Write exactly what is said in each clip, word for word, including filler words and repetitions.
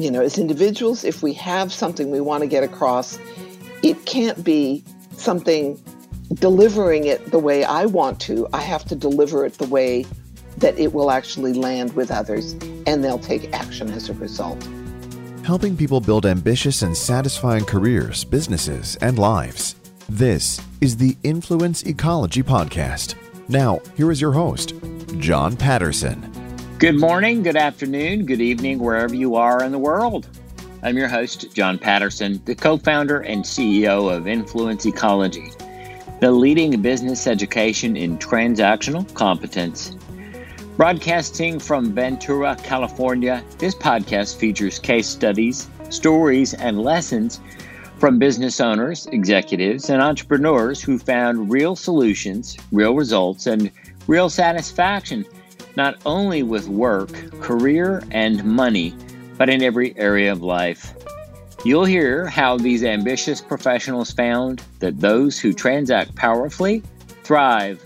you know, as individuals, if we have something we want to get across, it can't be something delivering it the way I want to. I have to deliver it the way that it will actually land with others, and they'll take action as a result. Helping people build ambitious and satisfying careers, businesses, and lives. This is the Influence Ecology Podcast. Now, here is your host, John Patterson. Good morning, good afternoon, good evening, wherever you are in the world. I'm your host, John Patterson, the co-founder and C E O of Influence Ecology, the leading business education in transactional competence. Broadcasting from Ventura, California, this podcast features case studies, stories, and lessons from business owners, executives, and entrepreneurs who found real solutions, real results, and real satisfaction, not only with work, career, and money, but in every area of life. You'll hear how these ambitious professionals found that those who transact powerfully thrive.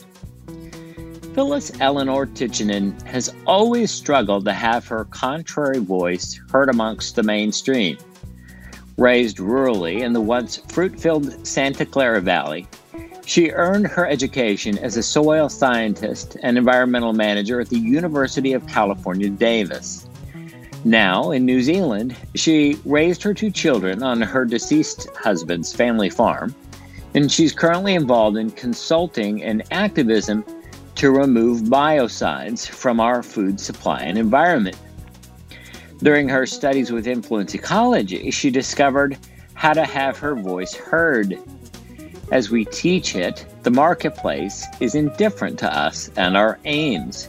Phyllis Eleanor Tichinin has always struggled to have her contrary voice heard amongst the mainstream. Raised rurally in the once fruit-filled Santa Clara Valley, she earned her education as a soil scientist and environmental manager at the University of California, Davis. Now, in New Zealand, she raised her two children on her deceased husband's family farm, and she's currently involved in consulting and activism to remove biocides from our food supply and environment. During her studies with Influence Ecology, she discovered how to have her voice heard. As we teach it, the marketplace is indifferent to us and our aims.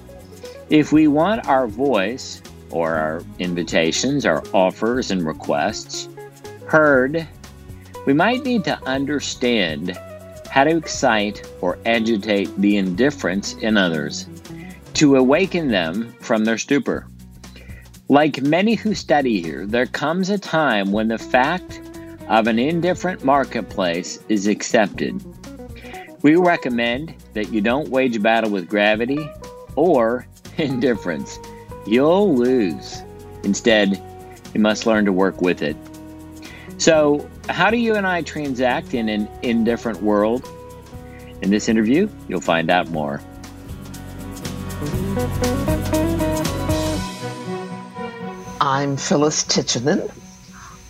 If we want our voice, or our invitations, our offers and requests heard, we might need to understand how to excite or agitate the indifference in others, to awaken them from their stupor. Like many who study here, there comes a time when the fact of an indifferent marketplace is accepted. We recommend that you don't wage battle with gravity or indifference. You'll lose. Instead, you must learn to work with it. So, how do you and I transact in an indifferent world? In this interview, you'll find out more. I'm Phyllis Tichinin.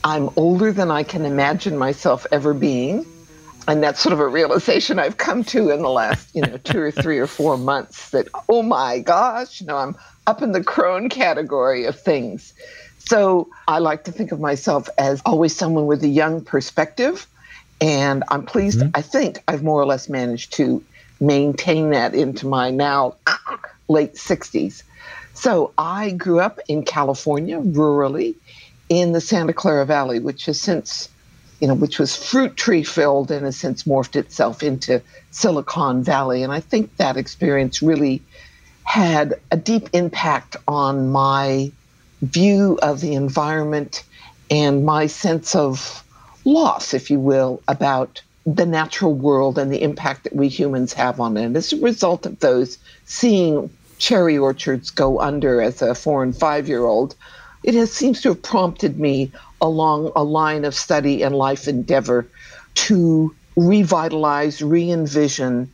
I'm older than I can imagine myself ever being. And that's sort of a realization I've come to in the last, you know, two or three or four months that, oh my gosh, you know, I'm up in the crone category of things. So I like to think of myself as always someone with a young perspective, and I'm pleased, mm-hmm. I think I've more or less managed to maintain that into my now late sixties. So I grew up in California, rurally, in the Santa Clara Valley, which has since, you know, which was fruit tree filled and has since morphed itself into Silicon Valley. And I think that experience really had a deep impact on my view of the environment and my sense of loss, if you will, about the natural world and the impact that we humans have on it. And as a result of those, seeing cherry orchards go under as a four and five-year-old, it has seems to have prompted me along a line of study and life endeavor to revitalize, re-envision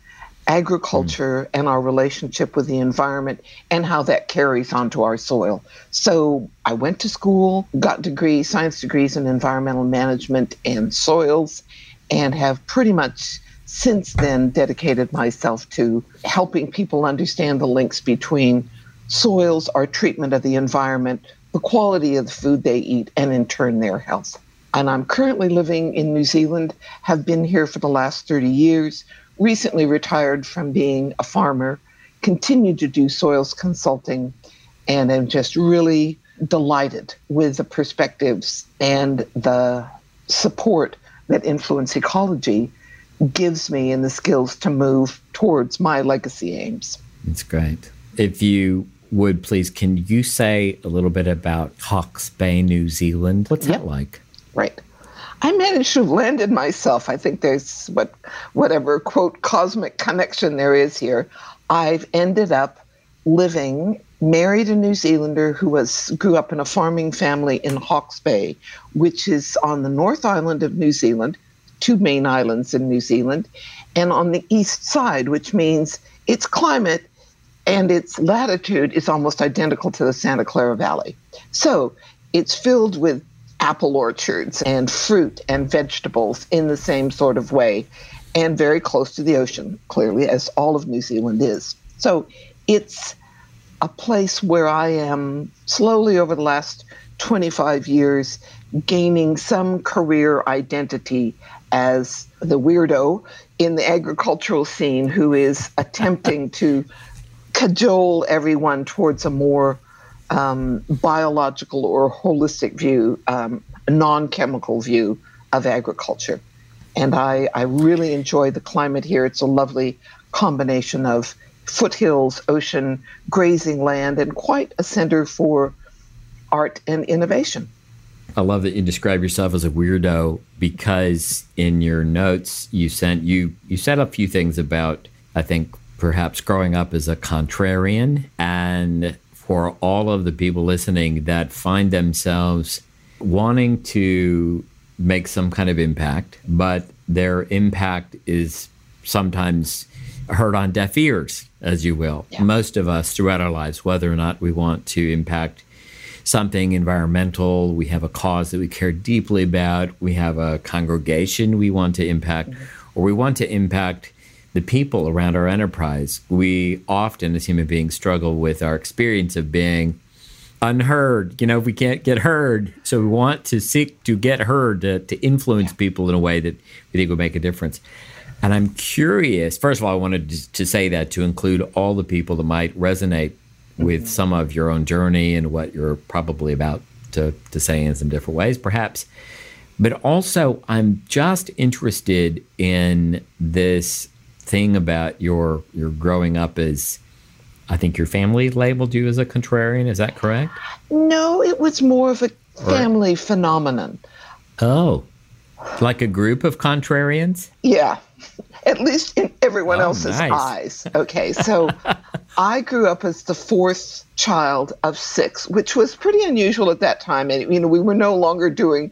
agriculture and our relationship with the environment and how that carries onto our soil. So I went to school, got degrees, science degrees in environmental management and soils, and have pretty much since then dedicated myself to helping people understand the links between soils, our treatment of the environment, the quality of the food they eat, and in turn their health. And I'm currently living in New Zealand, have been here for the last thirty years, recently retired from being a farmer, continued to do soils consulting, and am just really delighted with the perspectives and the support that Influence Ecology gives me and the skills to move towards my legacy aims. That's great. If you would, please, can you say a little bit about Hawke's Bay, New Zealand? What's yep. that like? Right. I managed to have landed myself. I think there's what, whatever, quote, cosmic connection there is here. I've ended up living married a New Zealander who was grew up in a farming family in Hawke's Bay, which is on the North Island of New Zealand, two main islands in New Zealand, and on the east side, which means its climate and its latitude is almost identical to the Santa Clara Valley. So it's filled with apple orchards and fruit and vegetables in the same sort of way, and very close to the ocean, clearly, as all of New Zealand is. So it's a place where I am slowly over the last twenty-five years gaining some career identity as the weirdo in the agricultural scene who is attempting to cajole everyone towards a more um, biological or holistic view, um, non-chemical view of agriculture. And I, I really enjoy the climate here. It's a lovely combination of foothills, ocean, grazing land, and quite a center for art and innovation. I love that you describe yourself as a weirdo, because in your notes you sent you you said a few things about, I think, perhaps growing up as a contrarian. And for all of the people listening that find themselves wanting to make some kind of impact, but their impact is sometimes heard on deaf ears, as you will. Yeah. Most of us throughout our lives, whether or not we want to impact something environmental, we have a cause that we care deeply about, we have a congregation we want to impact, mm-hmm. or we want to impact the people around our enterprise. We often, as human beings, struggle with our experience of being unheard. You know, we can't get heard, so we want to seek to get heard, to, to influence yeah. people in a way that we think would make a difference. And I'm curious, first of all, I wanted to say that to include all the people that might resonate with some of your own journey and what you're probably about to, to say in some different ways, perhaps. But also, I'm just interested in this thing about your, your growing up as, I think your family labeled you as a contrarian. Is that correct? No, it was more of a family or, phenomenon. Oh, like a group of contrarians? Yeah. At least in everyone oh, else's nice. eyes. Okay, so I grew up as the fourth child of six, which was pretty unusual at that time. And you know, we were no longer doing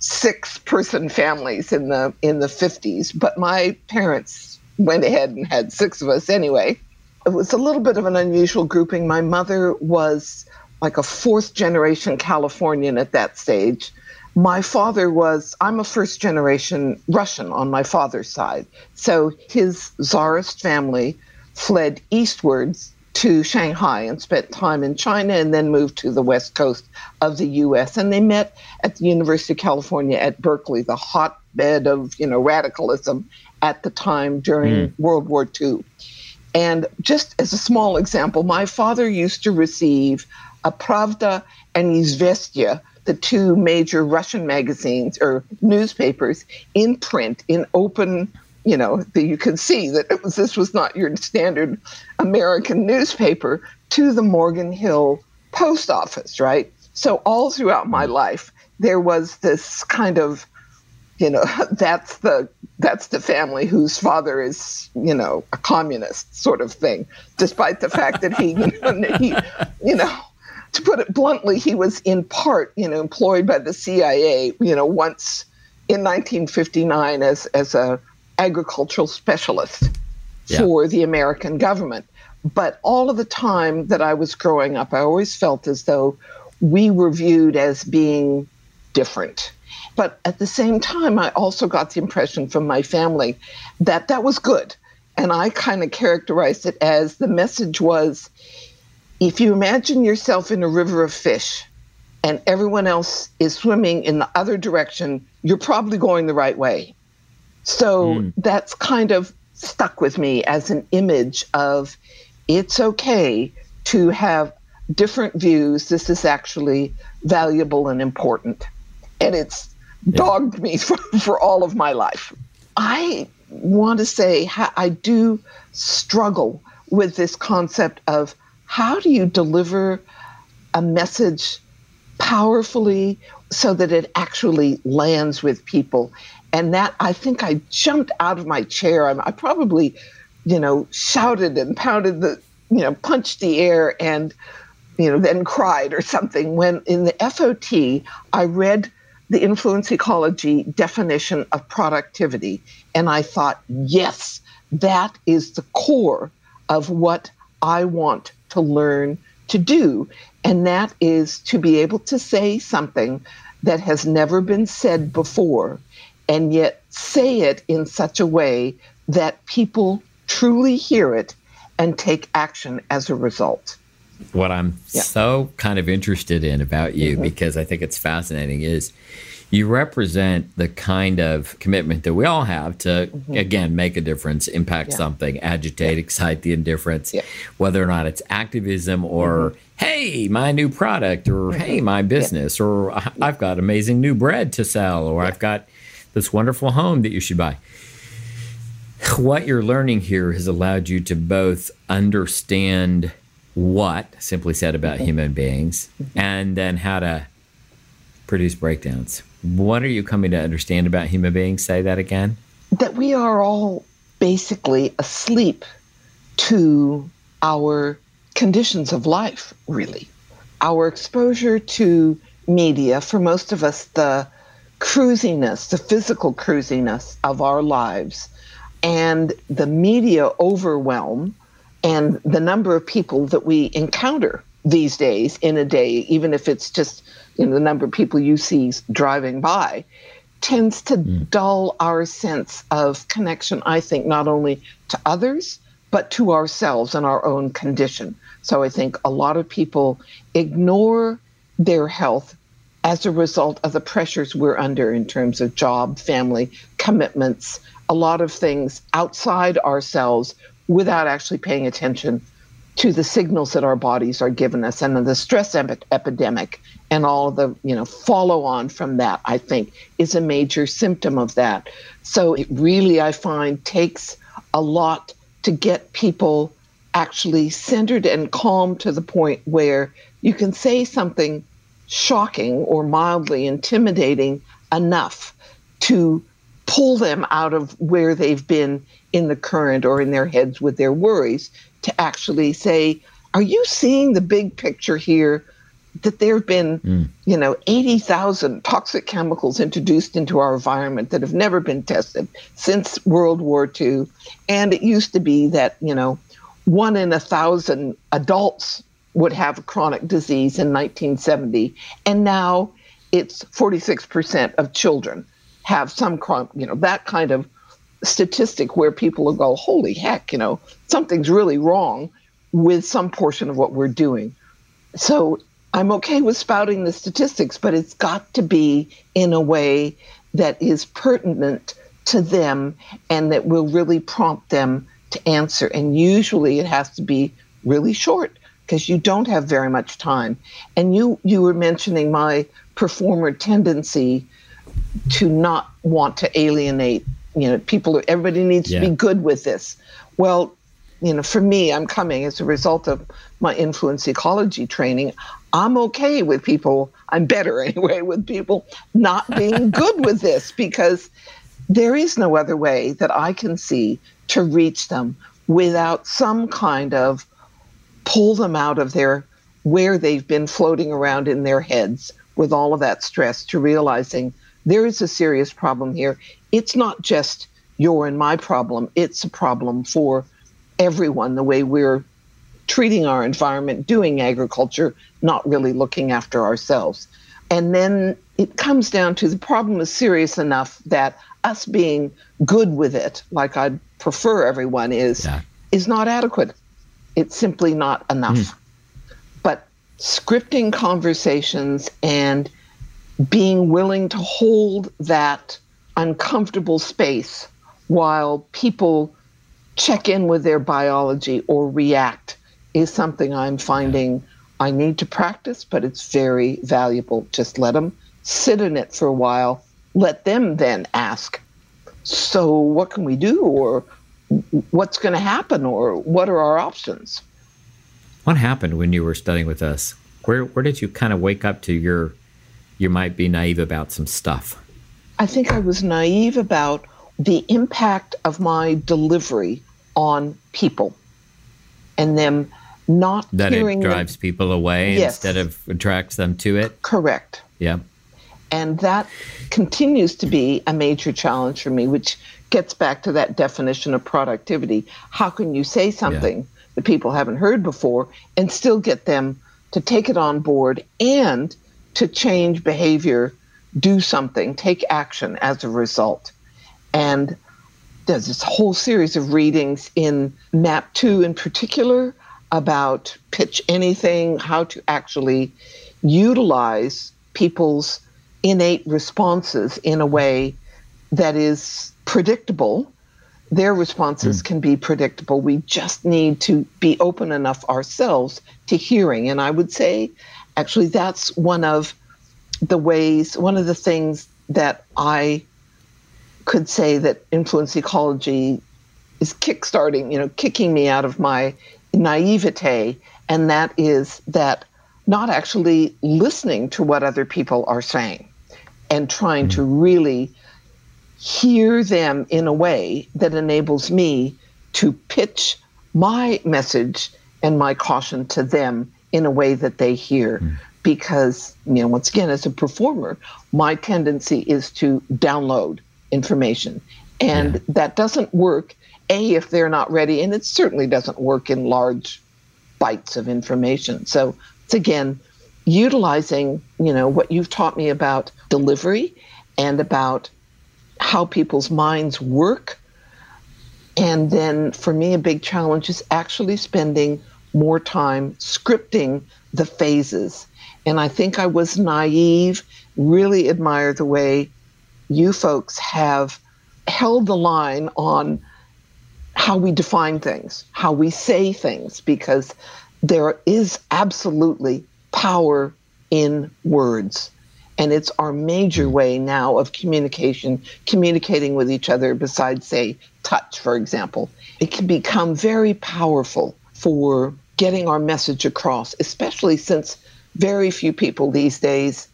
six-person families in the in the fifties. But my parents went ahead and had six of us anyway. It was a little bit of an unusual grouping. My mother was like a fourth-generation Californian at that stage. My father was, I'm a first-generation Russian on my father's side. So his Tsarist family fled eastwards to Shanghai and spent time in China and then moved to the west coast of the U S. And they met at the University of California at Berkeley, the hotbed of, you know, radicalism at the time during mm. World War Two. And just as a small example, my father used to receive a Pravda and Izvestia, the two major Russian magazines or newspapers, in print, in open, you know, that you could see that it was, this was not your standard American newspaper, to the Morgan Hill Post Office, right? So all throughout my life, there was this kind of, you know, that's the that's the family whose father is, you know, a communist sort of thing, despite the fact that he, you know, he, you know, to put it bluntly, he was in part, you know, employed by the C I A, you know, once in nineteen fifty-nine as as a agricultural specialist yeah. for the American government. But all of the time that I was growing up, I always felt as though we were viewed as being different. But at the same time, I also got the impression from my family that that was good. And I kind of characterized it as, the message was, if you imagine yourself in a river of fish and everyone else is swimming in the other direction, you're probably going the right way. So mm. that's kind of stuck with me as an image of, it's okay to have different views. This is actually valuable and important. And it's yeah. dogged me for, for all of my life. I want to say I do struggle with this concept of, how do you deliver a message powerfully so that it actually lands with people? And that, I think I jumped out of my chair. I, I probably, you know, shouted and pounded the you know, punched the air and, you know, then cried or something. When in the F O T, I read the Influence Ecology definition of productivity, and I thought, yes, that is the core of what I want to learn to do. And that is to be able to say something that has never been said before, and yet say it in such a way that people truly hear it and take action as a result. What I'm yeah. so kind of interested in about you, mm-hmm. because I think it's fascinating, is you represent the kind of commitment that we all have to, mm-hmm. again, make a difference, impact yeah. something, agitate, yeah. excite the indifference, yeah. whether or not it's activism or, mm-hmm. hey, my new product, or mm-hmm. hey, my business, yeah. or I've got amazing new bread to sell, or yeah. I've got this wonderful home that you should buy. What you're learning here has allowed you to both understand what simply said about mm-hmm. human beings, mm-hmm. and then how to produce breakdowns. What are you coming to understand about human beings? Say that again. That we are all basically asleep to our conditions of life, really. Our exposure to media, for most of us, the cruisiness, the physical cruisiness of our lives, and the media overwhelm, and the number of people that we encounter these days in a day, even if it's just, you know, the number of people you see driving by, tends to mm. dull our sense of connection, I think, not only to others, but to ourselves and our own condition. So I think a lot of people ignore their health as a result of the pressures we're under in terms of job, family, commitments, a lot of things outside ourselves, without actually paying attention to the signals that our bodies are giving us, and the stress ep- epidemic and all the, you know, follow on from that, I think, is a major symptom of that. So it really, I find, takes a lot to get people actually centered and calm to the point where you can say something shocking or mildly intimidating enough to pull them out of where they've been in the current or in their heads with their worries, to actually say, are you seeing the big picture here, that there have been, mm. you know, eighty thousand toxic chemicals introduced into our environment that have never been tested since World War Two. And it used to be that, you know, one in a thousand adults would have a chronic disease in nineteen seventy. And now it's forty-six percent of children have some chronic, you know, that kind of statistic where people will go, holy heck, you know, something's really wrong with some portion of what we're doing. So I'm okay with spouting the statistics, but it's got to be in a way that is pertinent to them and that will really prompt them to answer. And usually it has to be really short, because you don't have very much time. And you, you were mentioning my performer tendency to not want to alienate, you know, people. Everybody needs yeah. to be good with this. Well, you know, for me, I'm coming as a result of my Influence Ecology training. I'm okay with people, I'm better anyway, with people not being good with this, because there is no other way that I can see to reach them without some kind of pull them out of their, where they've been floating around in their heads with all of that stress, to realizing there is a serious problem here. It's not just your and my problem. It's a problem for everyone, the way we're treating our environment, doing agriculture, not really looking after ourselves. And then it comes down to the problem is serious enough that us being good with it, like I'd prefer everyone is, yeah. is not adequate. It's simply not enough. Mm. But scripting conversations and being willing to hold that uncomfortable space while people check in with their biology or react is something I'm finding I need to practice, but it's very valuable. Just let them sit in it for a while. Let them then ask, so what can we do, or what's going to happen, or what are our options? What happened when you were studying with us? Where where did you kind of wake up to your, you might be naive about some stuff? I think I was naive about the impact of my delivery on people. and them not that hearing that it drives them. people away yes. instead of attracts them to it. Correct. Yeah. And that continues to be a major challenge for me, which gets back to that definition of productivity. How can you say something yeah. that people haven't heard before and still get them to take it on board and to change behavior, do something, take action as a result? And there's this whole series of readings in M A P two in particular about pitch anything, how to actually utilize people's innate responses in a way that is predictable. Their responses mm. can be predictable. We just need to be open enough ourselves to hearing. And I would say, actually, that's one of the ways, one of the things that I could say that influence ecology is kickstarting, you know, kicking me out of my naivete, and that is that not actually listening to what other people are saying and trying to really hear them in a way that enables me to pitch my message and my caution to them in a way that they hear. Mm. Because, you know, once again, as a performer, my tendency is to download information. And yeah. that doesn't work, A, if they're not ready, and it certainly doesn't work in large bites of information. So it's, again, utilizing, you know, what you've taught me about delivery and about how people's minds work. And then for me, a big challenge is actually spending more time scripting the phases. And I think I was naive, really admire the way you folks have held the line on how we define things, how we say things, because there is absolutely power in words. And it's our major way now of communication, communicating with each other, besides, say, touch, for example. It can become very powerful for getting our message across, especially since very few people these days,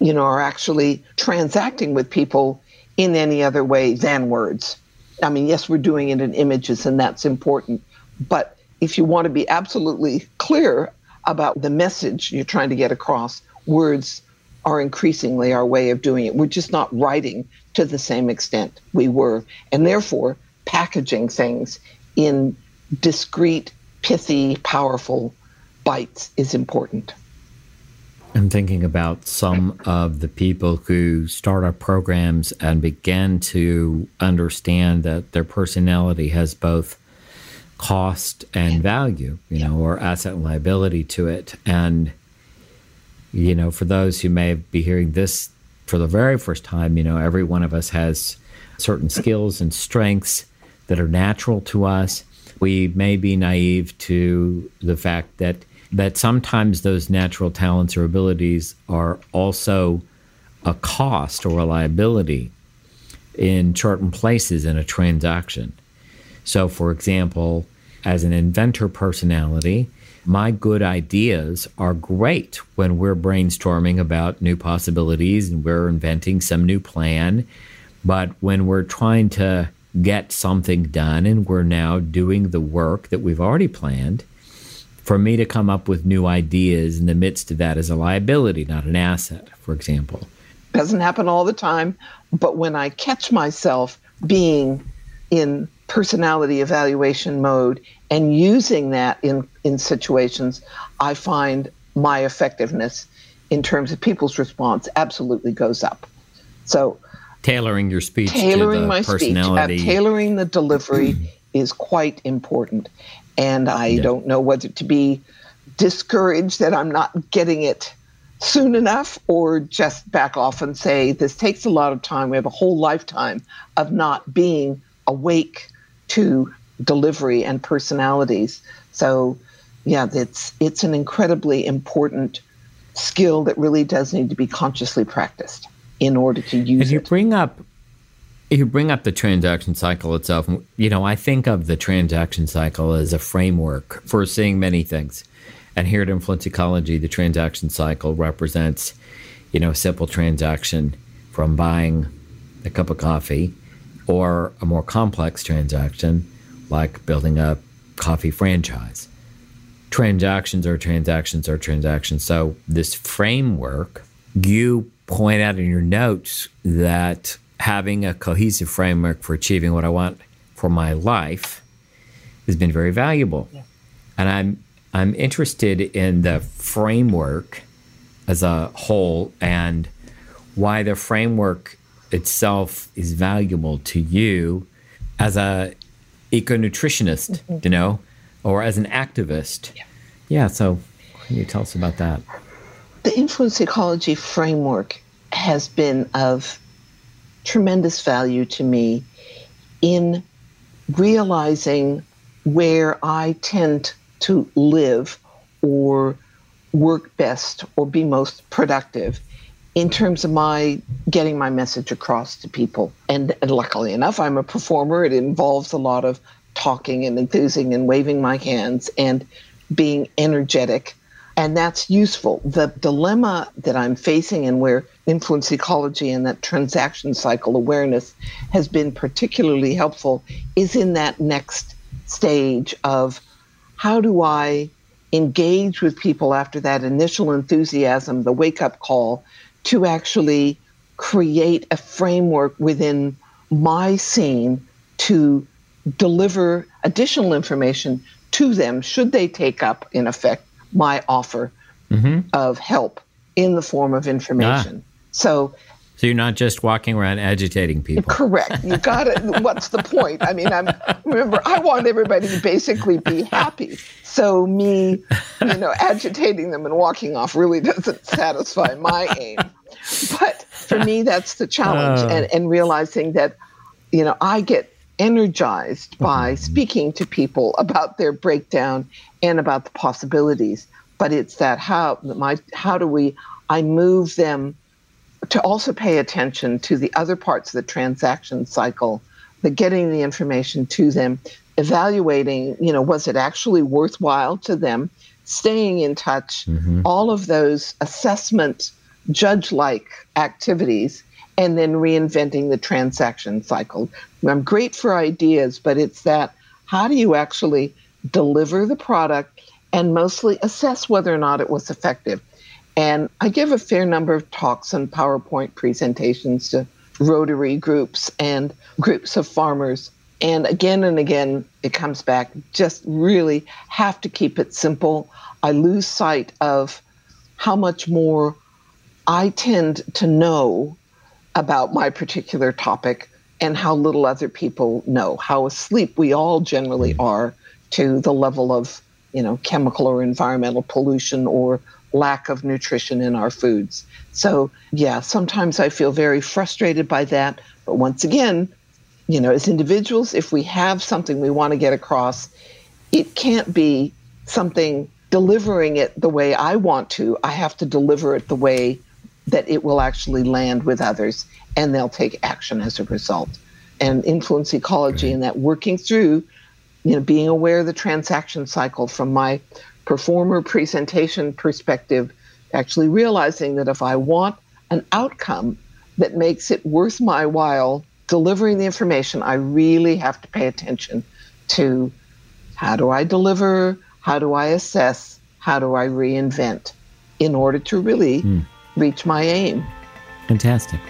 you know, are actually transacting with people in any other way than words. I mean, yes, we're doing it in images, and that's important. But if you want to be absolutely clear about the message you're trying to get across, words are increasingly our way of doing it. We're just not writing to the same extent we were, and therefore packaging things in discrete, pithy, powerful bites is important. I'm thinking about some of the people who start our programs and begin to understand that their personality has both cost and value, you know, or asset and liability to it. And, you know, for those who may be hearing this for the very first time, you know, every one of us has certain skills and strengths that are natural to us. We may be naive to the fact that that sometimes those natural talents or abilities are also a cost or a liability in certain places in a transaction. So, for example, as an inventor personality, my good ideas are great when we're brainstorming about new possibilities and we're inventing some new plan. But when we're trying to get something done and we're now doing the work that we've already planned, for me to come up with new ideas in the midst of that is a liability, not an asset, for example. Doesn't happen all the time, but when I catch myself being in personality evaluation mode and using that in, in situations, I find my effectiveness in terms of people's response absolutely goes up. So tailoring your speech tailoring to the my personality. Speech, uh, tailoring the delivery is quite important. And I yeah. don't know whether to be discouraged that I'm not getting it soon enough or just back off and say, this takes a lot of time. We have a whole lifetime of not being awake to delivery and personalities. So, yeah, it's, it's an incredibly important skill that really does need to be consciously practiced in order to use and you it. Bring up You bring up the transaction cycle itself. You know, I think of the transaction cycle as a framework for seeing many things. And here at Influence Ecology, the transaction cycle represents, you know, a simple transaction from buying a cup of coffee or a more complex transaction like building a coffee franchise. Transactions are transactions are transactions. So this framework, you point out in your notes that having a cohesive framework for achieving what I want for my life has been very valuable. Yeah. And I'm I'm interested in the framework as a whole and why the framework itself is valuable to you as a eco-nutritionist, mm-hmm. you know, or as an activist. Yeah, yeah so can you tell us about that? The Influence Ecology framework has been of tremendous value to me in realizing where I tend to live or work best or be most productive in terms of my getting my message across to people. And, and luckily enough, I'm a performer. It involves a lot of talking and enthusing and waving my hands and being energetic. And that's useful. The dilemma that I'm facing and where Influence Ecology and that transaction cycle awareness has been particularly helpful is in that next stage of how do I engage with people after that initial enthusiasm, the wake-up call, to actually create a framework within my scene to deliver additional information to them should they take up, in effect, my offer mm-hmm. of help in the form of information. Ah. So so you're not just walking around agitating people. Correct. You got it. What's the point? I mean, I'm remember, I want everybody to basically be happy. So me, you know, agitating them and walking off really doesn't satisfy my aim. But for me, that's the challenge. Oh. And, and realizing that, you know, I get energized by speaking to people about their breakdown and about the possibilities. But it's that how my how do we I move them to also pay attention to the other parts of the transaction cycle, the getting the information to them, evaluating, you know, was it actually worthwhile to them, staying in touch, mm-hmm. all of those assessment judge-like activities, and then reinventing the transaction cycle. I'm great for ideas, but it's that how do you actually deliver the product and mostly assess whether or not it was effective? And I give a fair number of talks and PowerPoint presentations to Rotary groups and groups of farmers. And again and again, it comes back, just really have to keep it simple. I lose sight of how much more I tend to know about my particular topic and how little other people know, how asleep we all generally are to the level of, you know, chemical or environmental pollution or lack of nutrition in our foods. So, yeah, sometimes I feel very frustrated by that. But once again, you know, as individuals, if we have something we want to get across, it can't be something delivering it the way I want to. I have to deliver it the way that it will actually land with others, and they'll take action as a result. And Influence Ecology and that working through, you know, being aware of the transaction cycle from my performer presentation perspective, actually realizing that if I want an outcome that makes it worth my while delivering the information, I really have to pay attention to how do I deliver, how do I assess, how do I reinvent in order to really mm. reach my aim. Fantastic.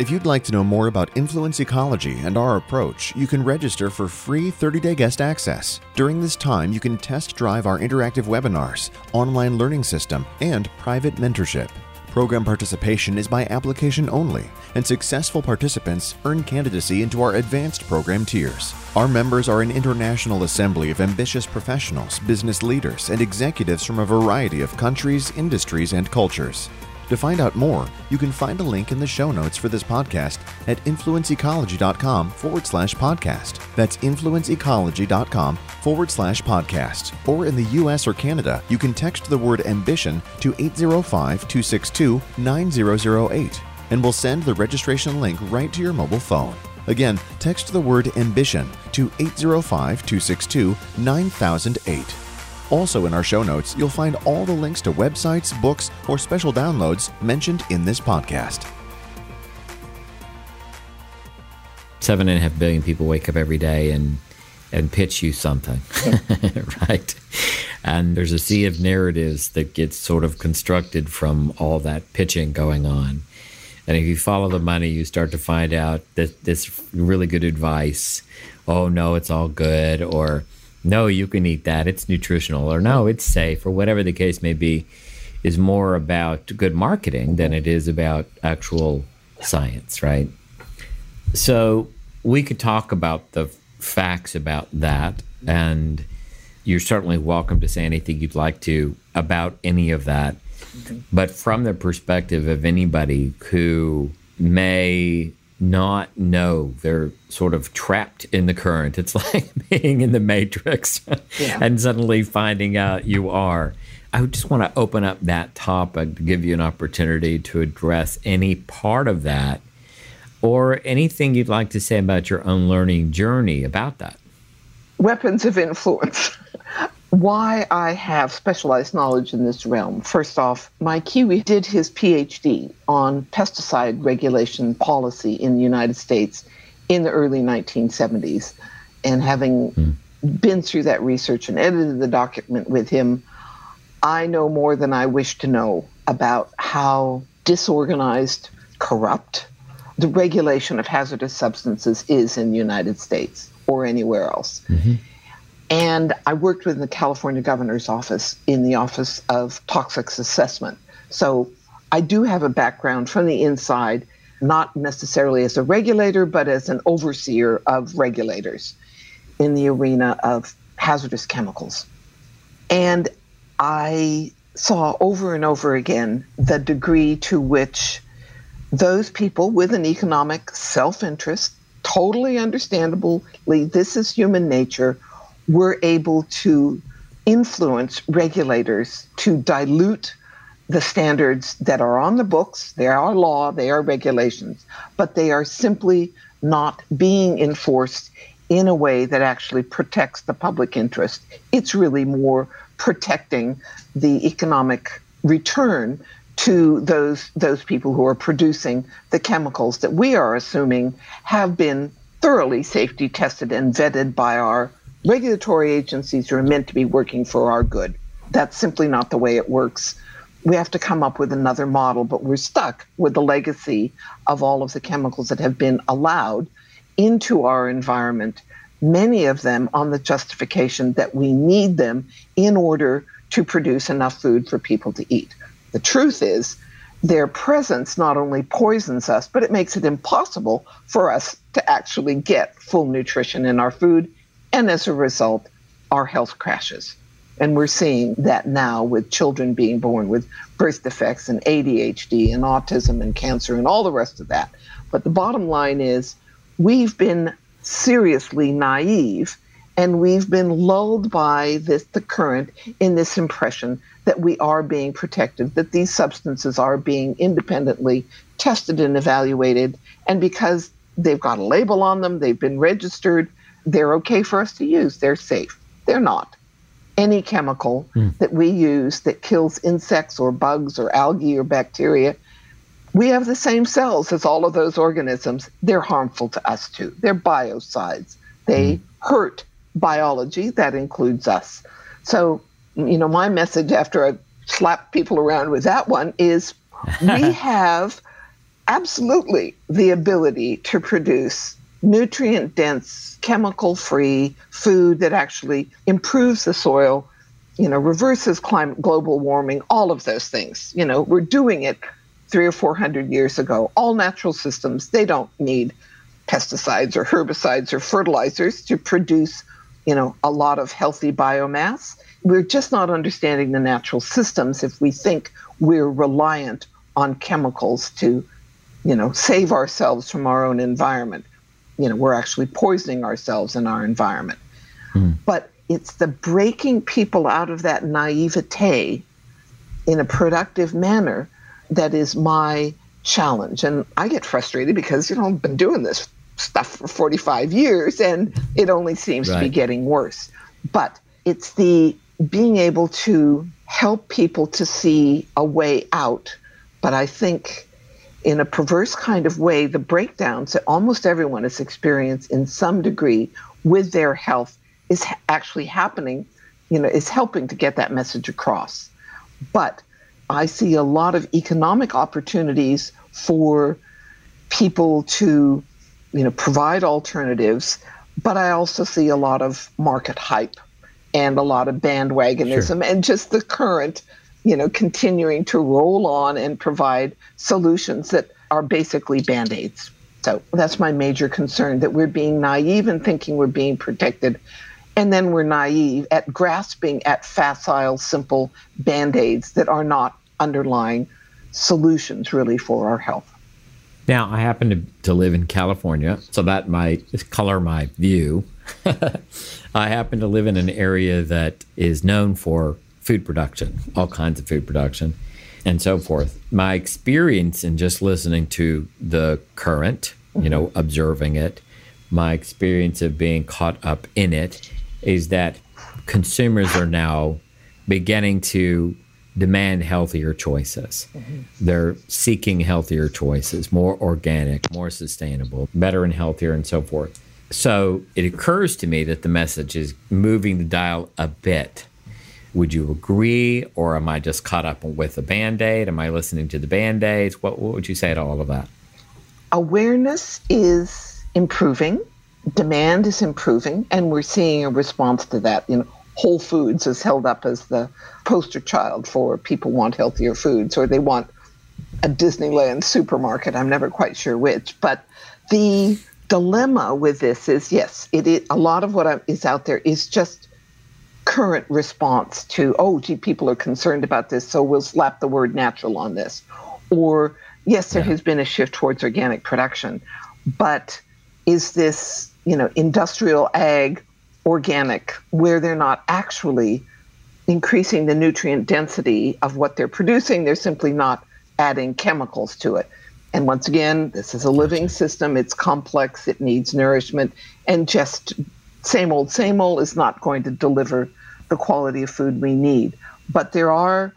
If you'd like to know more about Influence Ecology and our approach, you can register for free thirty-day guest access. During this time, you can test drive our interactive webinars, online learning system, and private mentorship. Program participation is by application only, and successful participants earn candidacy into our advanced program tiers. Our members are an international assembly of ambitious professionals, business leaders, and executives from a variety of countries, industries, and cultures. To find out more, you can find a link in the show notes for this podcast at influenceecology.com forward slash podcast. That's influenceecology.com forward slash podcast. Or in the U S or Canada, you can text the word ambition to eight zero five, two six two, nine zero zero eight, and we'll send the registration link right to your mobile phone. Again, text the word ambition to eight zero five, two six two, nine zero zero eight. Also in our show notes, you'll find all the links to websites, books, or special downloads mentioned in this podcast. Seven and a half billion people wake up every day and and pitch you something, right? And there's a sea of narratives that gets sort of constructed from all that pitching going on. And if you follow the money, you start to find out that this really good advice, oh, no, it's all good, or no, you can eat that, it's nutritional, or no, it's safe, or whatever the case may be, is more about good marketing than it is about actual science, right? So we could talk about the facts about that, and you're certainly welcome to say anything you'd like to about any of that. But from the perspective of anybody who may not know, they're sort of trapped in the current. It's like being in the Matrix yeah. and suddenly finding out you are. I just want to open up that topic to give you an opportunity to address any part of that or anything you'd like to say about your own learning journey about that. Weapons of influence. Why I have specialized knowledge in this realm. First off, my Kiwi did his PhD on pesticide regulation policy in the United States in the early nineteen seventies. And having mm. been through that research and edited the document with him, I know more than I wish to know about how disorganized, corrupt the regulation of hazardous substances is in the United States or anywhere else. Mm-hmm. And I worked with the California Governor's Office in the Office of Toxics Assessment. So I do have a background from the inside, not necessarily as a regulator, but as an overseer of regulators in the arena of hazardous chemicals. And I saw over and over again the degree to which those people with an economic self-interest, totally understandably, this is human nature, were able to influence regulators to dilute the standards that are on the books. They are law, they are regulations, but they are simply not being enforced in a way that actually protects the public interest. It's really more protecting the economic return to those those people who are producing the chemicals that we are assuming have been thoroughly safety tested and vetted by our regulatory agencies who are meant to be working for our good. That's simply not the way it works. We have to come up with another model, but we're stuck with the legacy of all of the chemicals that have been allowed into our environment, many of them on the justification that we need them in order to produce enough food for people to eat. The truth is, their presence not only poisons us, but it makes it impossible for us to actually get full nutrition in our food. And as a result, our health crashes. And we're seeing that now with children being born with birth defects and A D H D and autism and cancer and all the rest of that. But the bottom line is we've been seriously naive and we've been lulled by this the current in this impression that we are being protected, that these substances are being independently tested and evaluated. And because they've got a label on them, they've been registered, they're okay for us to use. They're safe. They're not. Any chemical mm. that we use that kills insects or bugs or algae or bacteria, we have the same cells as all of those organisms. They're harmful to us too. They're biocides. They mm. hurt biology. That includes us. So, you know, my message after I slap people around with that one is we have absolutely the ability to produce nutrient-dense, chemical-free food that actually improves the soil, you know, reverses climate, global warming, all of those things. You know, we're doing it three or four hundred years ago. All natural systems, they don't need pesticides or herbicides or fertilizers to produce, you know, a lot of healthy biomass. We're just not understanding the natural systems if we think we're reliant on chemicals to, you know, save ourselves from our own environment. You know, we're actually poisoning ourselves in our environment. Mm. But it's the breaking people out of that naivete in a productive manner that is my challenge. And I get frustrated because, you know, I've been doing this stuff for forty-five years and it only seems right. to be getting worse. But it's the being able to help people to see a way out. But I think in a perverse kind of way, the breakdowns that almost everyone has experienced in some degree with their health is actually happening, you know, is helping to get that message across. But I see a lot of economic opportunities for people to, you know, provide alternatives, but I also see a lot of market hype and a lot of bandwagonism, sure, and just the current, you know, continuing to roll on and provide solutions that are basically Band-Aids. So that's my major concern, that we're being naive and thinking we're being protected. And then we're naive at grasping at facile, simple Band-Aids that are not underlying solutions really for our health. Now, I happen to, to live in California, so that might color my view. I happen to live in an area that is known for food production, all kinds of food production and so forth. My experience in just listening to the current, you know, observing it, my experience of being caught up in it is that consumers are now beginning to demand healthier choices. Mm-hmm. They're seeking healthier choices, more organic, more sustainable, better and healthier and so forth. So it occurs to me that the message is moving the dial a bit. Would you agree, or am I just caught up with a Band-Aid? Am I listening to the Band-Aids? What, what would you say to all of that? Awareness is improving. Demand is improving, and we're seeing a response to that. You know, Whole Foods is held up as the poster child for people want healthier foods, or they want a Disneyland supermarket. I'm never quite sure which. But the dilemma with this is, yes, it is, a lot of what I, is out there is just current response to, oh, gee, people are concerned about this, so we'll slap the word natural on this. Or, yes, there yeah. has been a shift towards organic production, but is this, you know, industrial ag organic, where they're not actually increasing the nutrient density of what they're producing, they're simply not adding chemicals to it. And once again, this is a living system, it's complex, it needs nourishment, and just same old, same old is not going to deliver the quality of food we need. But there are,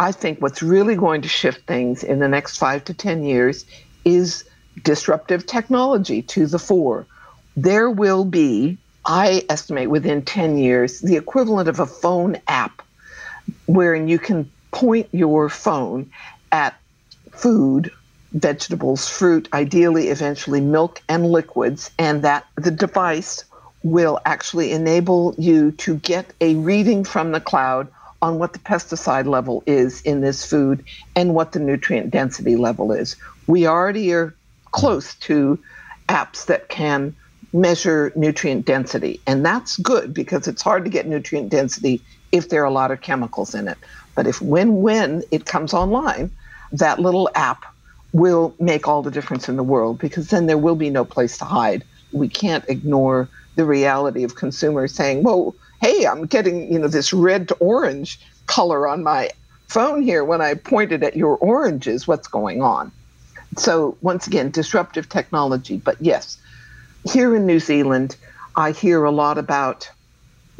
I think what's really going to shift things in the next five to ten years is disruptive technology to the fore. There will be, I estimate within ten years, the equivalent of a phone app wherein you can point your phone at food, vegetables, fruit, ideally, eventually milk and liquids, and that the device will actually enable you to get a reading from the cloud on what the pesticide level is in this food and what the nutrient density level is. We already are close to apps that can measure nutrient density, and that's good because it's hard to get nutrient density if there are a lot of chemicals in it. But if when when it comes online, that little app will make all the difference in the world, because then there will be no place to hide. We can't ignore the reality of consumers saying, well, hey, I'm getting, you know, this red to orange color on my phone here when I pointed at your oranges, what's going on? So once again, disruptive technology. But yes, here in New Zealand, I hear a lot about,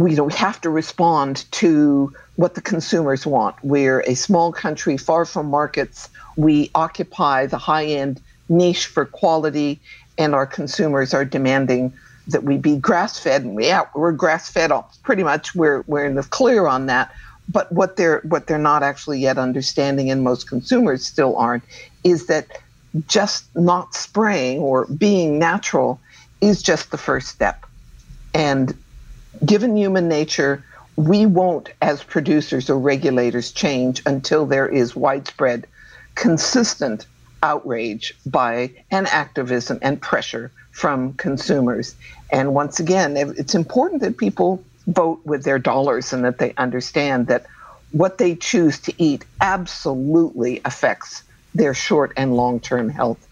you know, we have to respond to what the consumers want. We're a small country far from markets. We occupy the high-end niche for quality, and our consumers are demanding that we be grass-fed, and we, yeah, we're grass-fed all, pretty much. We're we're in the clear on that. But what they're what they're not actually yet understanding, and most consumers still aren't, is that just not spraying or being natural is just the first step. And given human nature, we won't, as producers or regulators, change until there is widespread, consistent outrage by an activism and pressure from consumers. And once again, it's important that people vote with their dollars and that they understand that what they choose to eat absolutely affects their short and long-term health.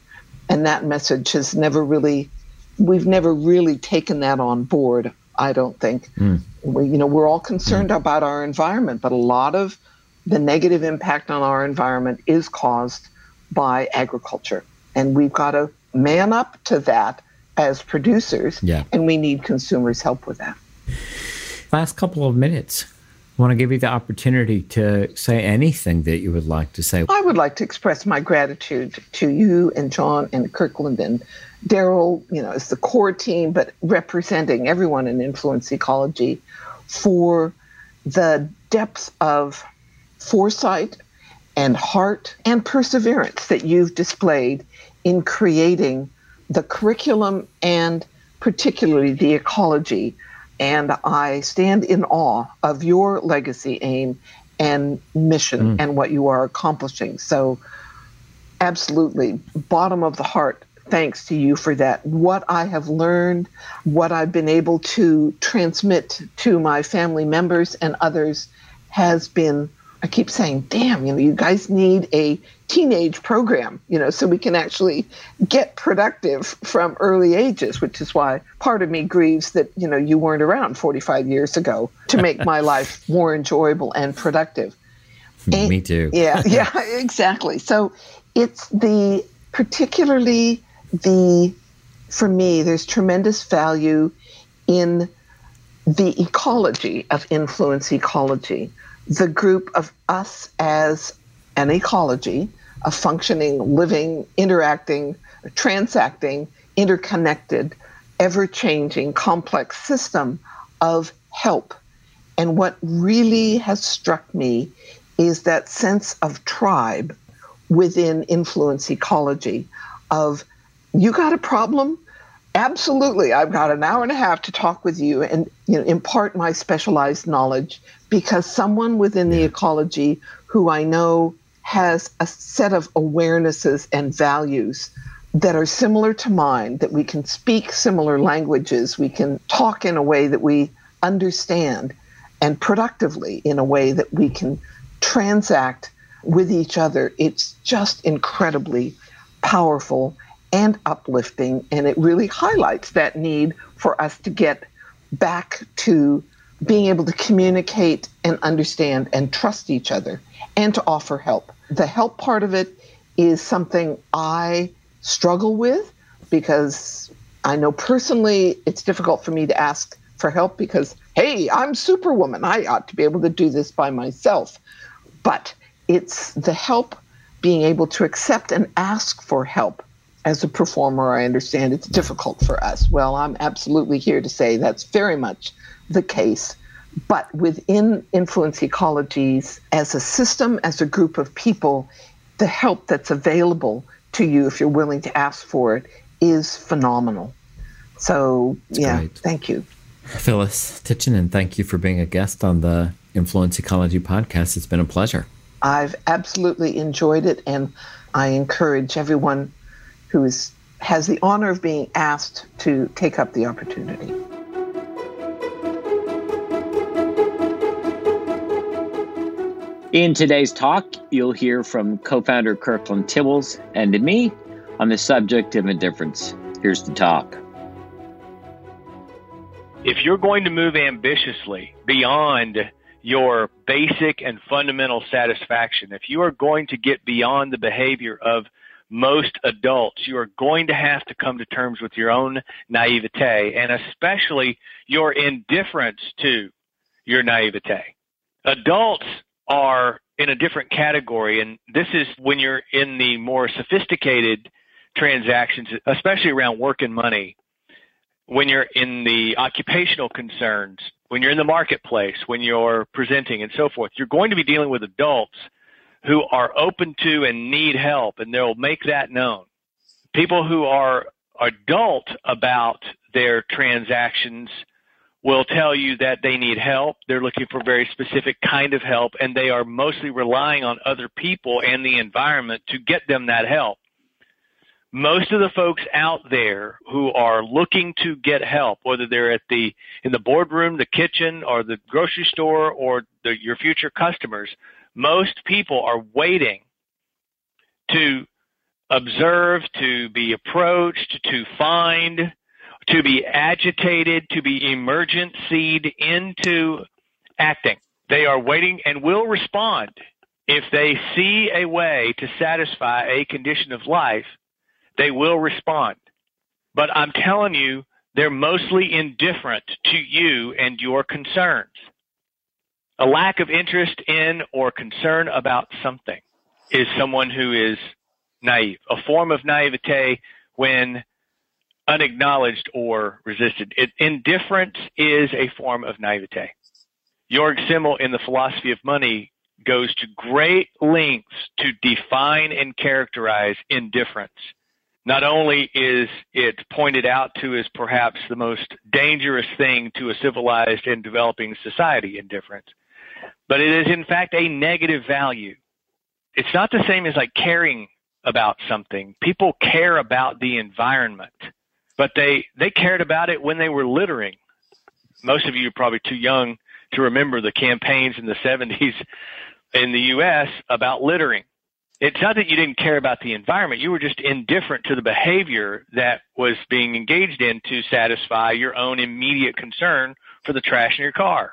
And that message has never really, we've never really taken that on board, I don't think. Mm. We, you know, we're all concerned mm. about our environment, but a lot of the negative impact on our environment is caused by agriculture. And we've got to man up to that as producers, yeah. and we need consumers' help with that. Last couple of minutes, I want to give you the opportunity to say anything that you would like to say. I would like to express my gratitude to you and John and Kirkland and Daryl, you know, as the core team, but representing everyone in Influence Ecology for the depth of foresight and heart and perseverance that you've displayed in creating the curriculum and particularly the ecology. And I stand in awe of your legacy, aim, and mission mm. and what you are accomplishing. So absolutely, bottom of the heart, thanks to you for that. What I have learned, what I've been able to transmit to my family members and others has been, I keep saying, damn, you know, you guys need a teenage program, you know, so we can actually get productive from early ages, which is why part of me grieves that, you know, you weren't around forty-five years ago to make my life more enjoyable and productive. And, me too. yeah, yeah, exactly. So it's the, particularly the, for me, there's tremendous value in the ecology of Influence Ecology, the group of us as an ecology, a functioning, living, interacting, transacting, interconnected, ever-changing, complex system of help. And what really has struck me is that sense of tribe within Influence Ecology of, you got a problem? Absolutely. I've got an hour and a half to talk with you and, you know, impart my specialized knowledge because someone within the ecology who I know has a set of awarenesses and values that are similar to mine, that we can speak similar languages, we can talk in a way that we understand and productively in a way that we can transact with each other. It's just incredibly powerful and uplifting, and it really highlights that need for us to get back to being able to communicate and understand and trust each other and to offer help. The help part of it is something I struggle with because I know personally it's difficult for me to ask for help because, hey, I'm Superwoman. I ought to be able to do this by myself. But it's the help, being able to accept and ask for help. As a performer, I understand it's difficult for us. Well, I'm absolutely here to say that's very much the case. But within Influence Ecologies, as a system, as a group of people, the help that's available to you, if you're willing to ask for it, is phenomenal. So, that's yeah, great. Thank you. Phyllis Tichinin, thank you for being a guest on the Influence Ecology podcast. It's been a pleasure. I've absolutely enjoyed it, and I encourage everyone who is, has the honor of being asked to take up the opportunity. In today's talk, you'll hear from co-founder Kirkland Tibbles and to me on the subject of indifference. Here's the talk. If you're going to move ambitiously beyond your basic and fundamental satisfaction, if you are going to get beyond the behavior of most adults, you are going to have to come to terms with your own naivete and especially your indifference to your naivete. Adults are in a different category, and this is when you're in the more sophisticated transactions, especially around work and money, when you're in the occupational concerns, when you're in the marketplace, when you're presenting and so forth. You're going to be dealing with adults who are open to and need help, and they'll make that known. People who are adult about their transactions will tell you that they need help, they're looking for very specific kind of help, and they are mostly relying on other people and the environment to get them that help. Most of the folks out there who are looking to get help, whether they're at the in the boardroom, the kitchen, or the grocery store, or the, your future customers, most people are waiting to observe, to be approached, to find, to be agitated, to be emergencied into acting. They are waiting and will respond if they see a way to satisfy a condition of life. They will respond. But I'm telling you, they're mostly indifferent to you and your concerns. A lack of interest in or concern about something is someone who is naive, a form of naivete when unacknowledged or resisted. It, indifference is a form of naivete. Georg Simmel in The Philosophy of Money goes to great lengths to define and characterize indifference. Not only is it pointed out to as perhaps the most dangerous thing to a civilized and developing society, indifference, but it is in fact a negative value. It's not the same as like caring about something. People care about the environment, but they, they cared about it when they were littering. Most of you are probably too young to remember the campaigns in the seventies in the U S about littering. It's not that you didn't care about the environment. You were just indifferent to the behavior that was being engaged in to satisfy your own immediate concern for the trash in your car.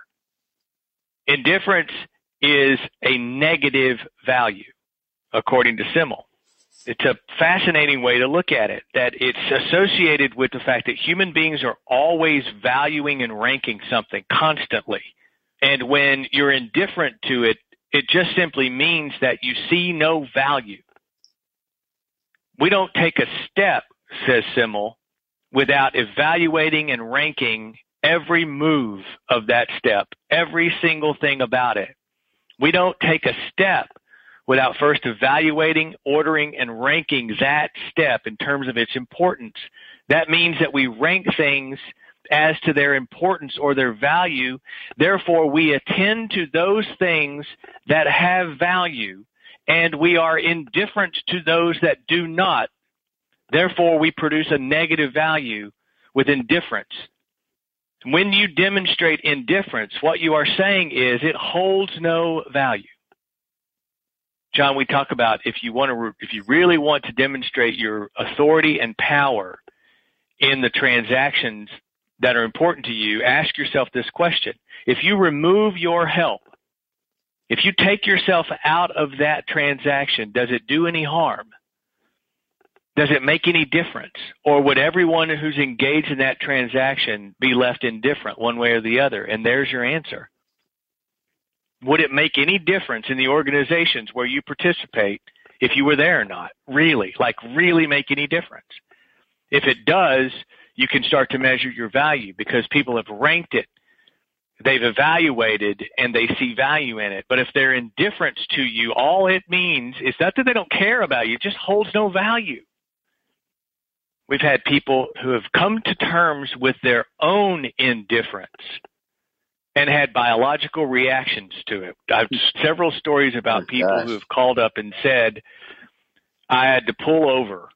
Indifference is a negative value, according to Simmel. It's a fascinating way to look at it, that it's associated with the fact that human beings are always valuing and ranking something constantly. And when you're indifferent to it, it just simply means that you see no value. We don't take a step, says Simmel, without evaluating and ranking every move of that step, every single thing about it. We don't take a step without first evaluating, ordering, and ranking that step in terms of its importance. That means that we rank things as to their importance or their value. Therefore, we attend to those things that have value, and we are indifferent to those that do not. Therefore, we produce a negative value with indifference. When you demonstrate indifference, what you are saying is it holds no value. John, we talk about if you want to, if you really want to demonstrate your authority and power in the transactions that are important to you, ask yourself this question. If you remove your help, if you take yourself out of that transaction, does it do any harm? Does it make any difference? Or would everyone who's engaged in that transaction be left indifferent one way or the other? And there's your answer. Would it make any difference in the organizations where you participate if you were there or not? Really, like really make any difference? If it does, you can start to measure your value because people have ranked it. They've evaluated and they see value in it. But if they're indifference to you, all it means is not that they don't care about you. It just holds no value. We've had people who have come to terms with their own indifference and had biological reactions to it. I've several stories about oh, people gosh. who have called up and said, I had to pull over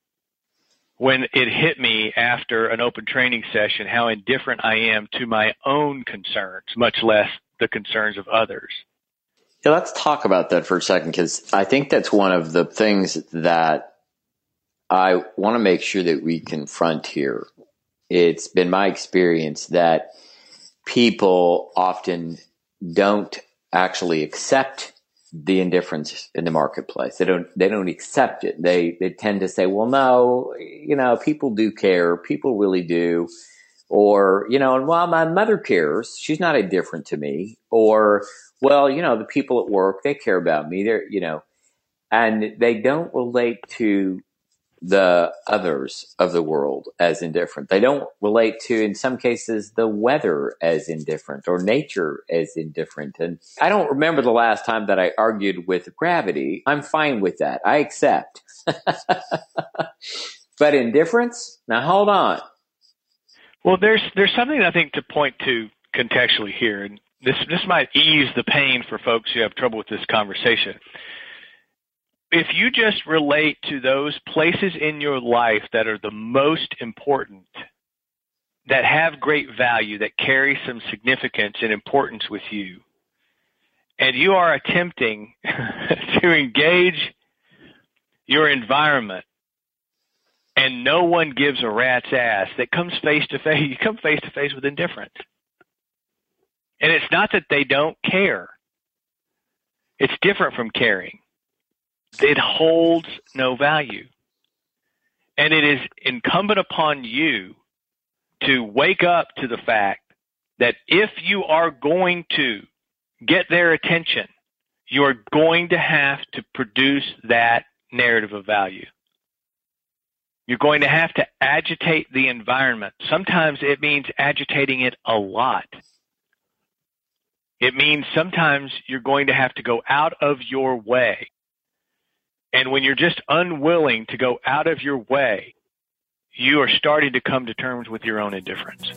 when it hit me after an open training session how indifferent I am to my own concerns, much less the concerns of others. Yeah, let's talk about that for a second, because I think that's one of the things that I want to make sure that we confront here. It's been my experience that people often don't actually accept the indifference in the marketplace. They don't, they don't accept it. They, they tend to say, well, no, you know, people do care. People really do. Or, you know, and well, my mother cares. She's not indifferent to me. Or, well, you know, the people at work, they care about me. They're, you know, and they don't relate to the others of the world as indifferent. They don't relate to, in some cases, the weather as indifferent or nature as indifferent. And I don't remember the last time that I argued with gravity. I'm fine with that. I accept. But indifference? Now, hold on. Well, there's there's something, I think, to point to contextually here. And this this might ease the pain for folks who have trouble with this conversation. If you just relate to those places in your life that are the most important, that have great value, that carry some significance and importance with you, and you are attempting to engage your environment and no one gives a rat's ass, that comes face to face, you come face to face with indifference. And it's not that they don't care. It's different from caring. It holds no value. And it is incumbent upon you to wake up to the fact that if you are going to get their attention, you are going to have to produce that narrative of value. You're going to have to agitate the environment. Sometimes it means agitating it a lot. It means sometimes you're going to have to go out of your way. And when you're just unwilling to go out of your way, you are starting to come to terms with your own indifference.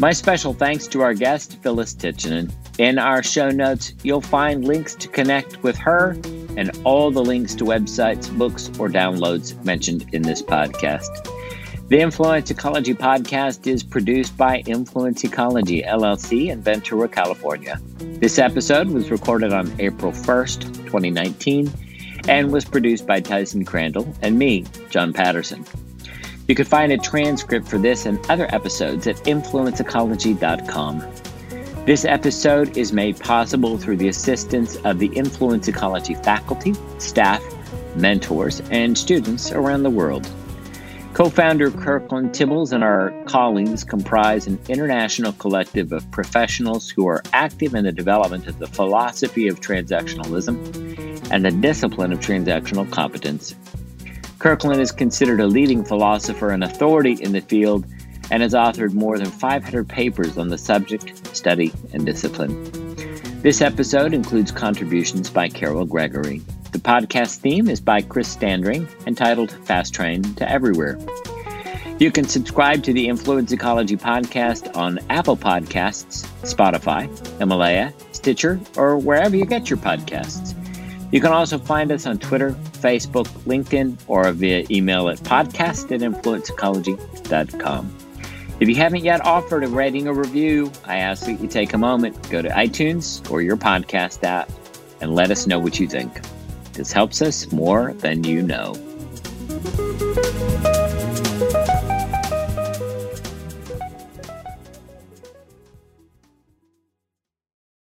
My special thanks to our guest, Phyllis Tichinin. In our show notes, you'll find links to connect with her and all the links to websites, books, or downloads mentioned in this podcast. The Influence Ecology podcast is produced by Influence Ecology, L L C in Ventura, California. This episode was recorded on April first, twenty nineteen, and was produced by Tyson Crandall and me, John Patterson. You can find a transcript for this and other episodes at influence ecology dot com. This episode is made possible through the assistance of the Influence Ecology faculty, staff, mentors, and students around the world. Co-founder Kirkland Tibbles and our colleagues comprise an international collective of professionals who are active in the development of the philosophy of transactionalism and the discipline of transactional competence. Kirkland is considered a leading philosopher and authority in the field and has authored more than five hundred papers on the subject, study, and discipline. This episode includes contributions by Carol Gregory. The podcast theme is by Chris Standring, entitled Fast Train to Everywhere. You can subscribe to the Influence Ecology podcast on Apple Podcasts, Spotify, Himalaya, Stitcher, or wherever you get your podcasts. You can also find us on Twitter, Facebook, LinkedIn, or via email at podcast at influence ecology dot com. If you haven't yet offered a rating or review, I ask that you take a moment, go to iTunes or your podcast app, and let us know what you think. This helps us more than you know.